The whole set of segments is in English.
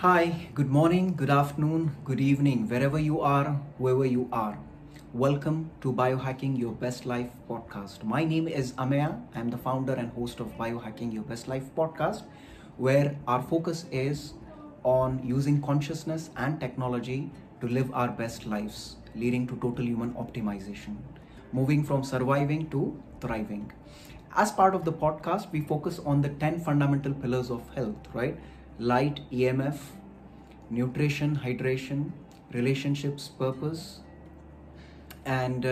Hi, good morning, good afternoon, good evening, wherever you are, whoever you are. Welcome to Biohacking Your Best Life podcast. My name is Ameya. I'm the founder and host of Biohacking Your Best Life podcast, where our focus is on using consciousness and technology to live our best lives, leading to total human optimization, moving from surviving to thriving. As part of the podcast, we focus on the 10 fundamental pillars of health, right? Light, EMF, nutrition, hydration, relationships, purpose, and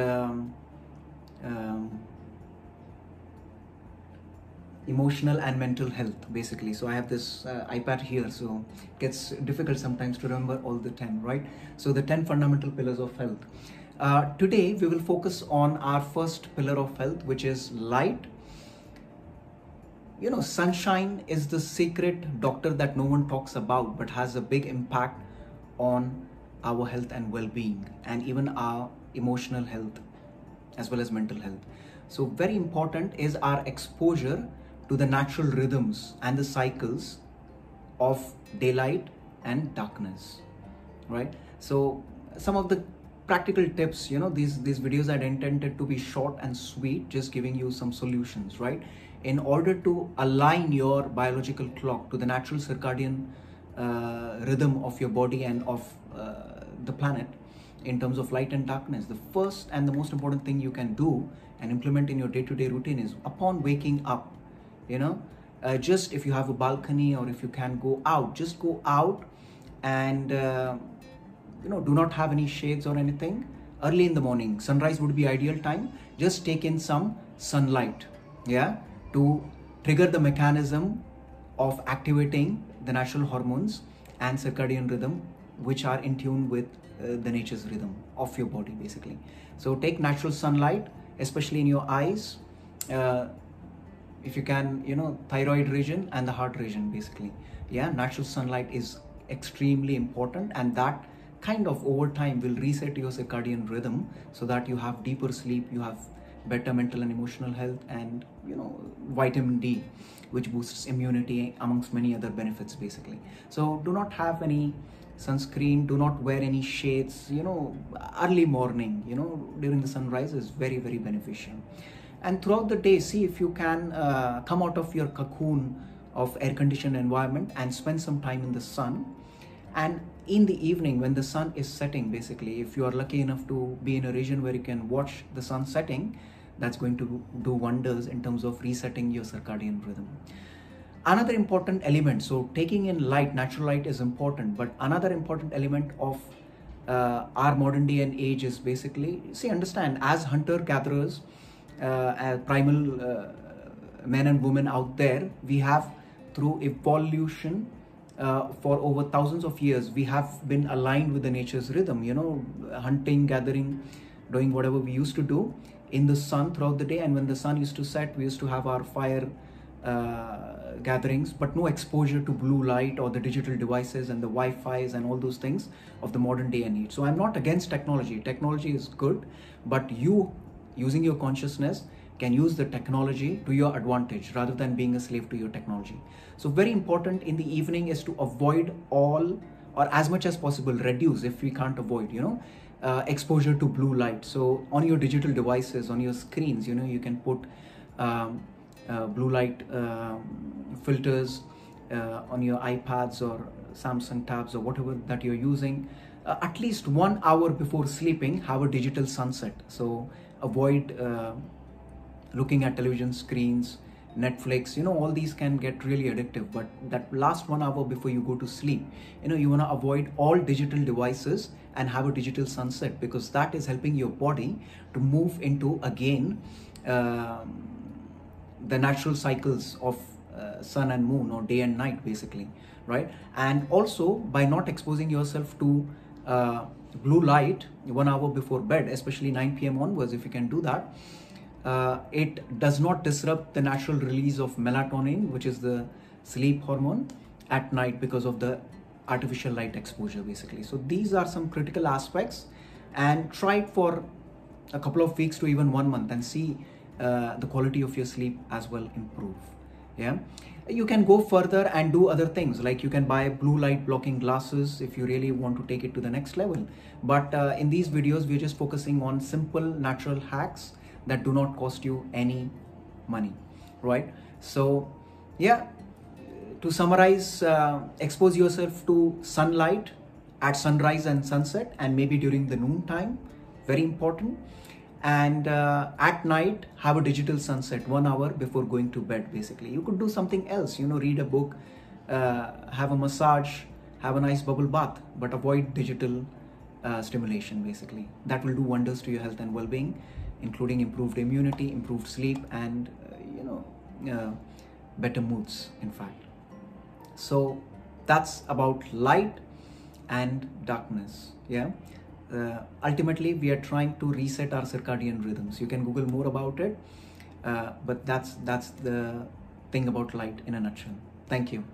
emotional and mental health, basically. So I have this iPad here, so it gets difficult sometimes to remember all the 10, right? So the 10 fundamental pillars of health. Today, we will focus on our first pillar of health, which is light. You know, sunshine is the secret doctor that no one talks about, but has a big impact on our health and well-being, and even our emotional health as well as mental health. So very important is our exposure to the natural rhythms and the cycles of daylight and darkness, right? So some of the practical tips, you know, these videos are intended to be short and sweet, just giving you some solutions, right? In order to align your biological clock to the natural circadian rhythm of your body and of the planet in terms of light and darkness, the first and the most important thing you can do and implement in your day-to-day routine is upon waking up, you know, just if you have a balcony or if you can go out, just go out and, you know, do not have any shades or anything. Early in the morning, sunrise would be ideal time. Just take in some sunlight, yeah, to trigger the mechanism of activating the natural hormones and circadian rhythm, which are in tune with the nature's rhythm of your body, basically. So take natural sunlight, especially in your eyes, if you can, you know, thyroid region and the heart region, basically. Yeah, natural sunlight is extremely important, and that kind of over time will reset your circadian rhythm so that you have deeper sleep, you have better mental and emotional health, and, you know, vitamin D, which boosts immunity amongst many other benefits, basically. So do not have any sunscreen, do not wear any shades, you know, early morning, you know, during the sunrise is very, very beneficial. And throughout the day, see if you can come out of your cocoon of air-conditioned environment and spend some time in the sun. And in the evening, when the sun is setting, basically, if you are lucky enough to be in a region where you can watch the sun setting, that's going to do wonders in terms of resetting your circadian rhythm. Another important element, so taking in light, natural light is important, but another important element of our modern day and age is basically, see, understand, as hunter-gatherers, as primal men and women out there, we have, through evolution, for over thousands of years, we have been aligned with the nature's rhythm, you know, hunting, gathering, doing whatever we used to do in the sun throughout the day. And when the sun used to set, we used to have our fire gatherings, but no exposure to blue light or the digital devices and the Wi-Fi's and all those things of the modern day and age. So I'm not against technology. Technology is good, but you, using your consciousness, can use the technology to your advantage rather than being a slave to your technology. So very important in the evening is to avoid all, or as much as possible, reduce if we can't avoid, you know, exposure to blue light. So on your digital devices, on your screens, you know, you can put blue light filters on your iPads or Samsung tabs or whatever that you're using. At least 1 hour before sleeping, have a digital sunset. So avoid looking at television screens, Netflix, you know, all these can get really addictive, but that last 1 hour before you go to sleep, you know, you want to avoid all digital devices and have a digital sunset, because that is helping your body to move into, again, the natural cycles of sun and moon, or day and night, basically, right? And also by not exposing yourself to blue light 1 hour before bed, especially 9 p.m. onwards, if you can do that, it does not disrupt the natural release of melatonin, which is the sleep hormone, at night because of the artificial light exposure, basically. So these are some critical aspects, and try it for a couple of weeks to even 1 month and see the quality of your sleep as well improve. Yeah, you can go further and do other things, like you can buy blue light blocking glasses if you really want to take it to the next level. But in these videos, we're just focusing on simple natural hacks that do not cost you any money, right? So yeah, to summarize, expose yourself to sunlight at sunrise and sunset, and maybe during the noon time, very important. And at night, have a digital sunset 1 hour before going to bed. Basically, you could do something else, you know, read a book, have a massage, have a nice bubble bath, but avoid digital stimulation. Basically, that will do wonders to your health and well-being, including improved immunity, improved sleep, and better moods, in fact. So that's about light and darkness. Yeah. Ultimately, we are trying to reset our circadian rhythms. You can Google more about it, but that's the thing about light in a nutshell. Thank you.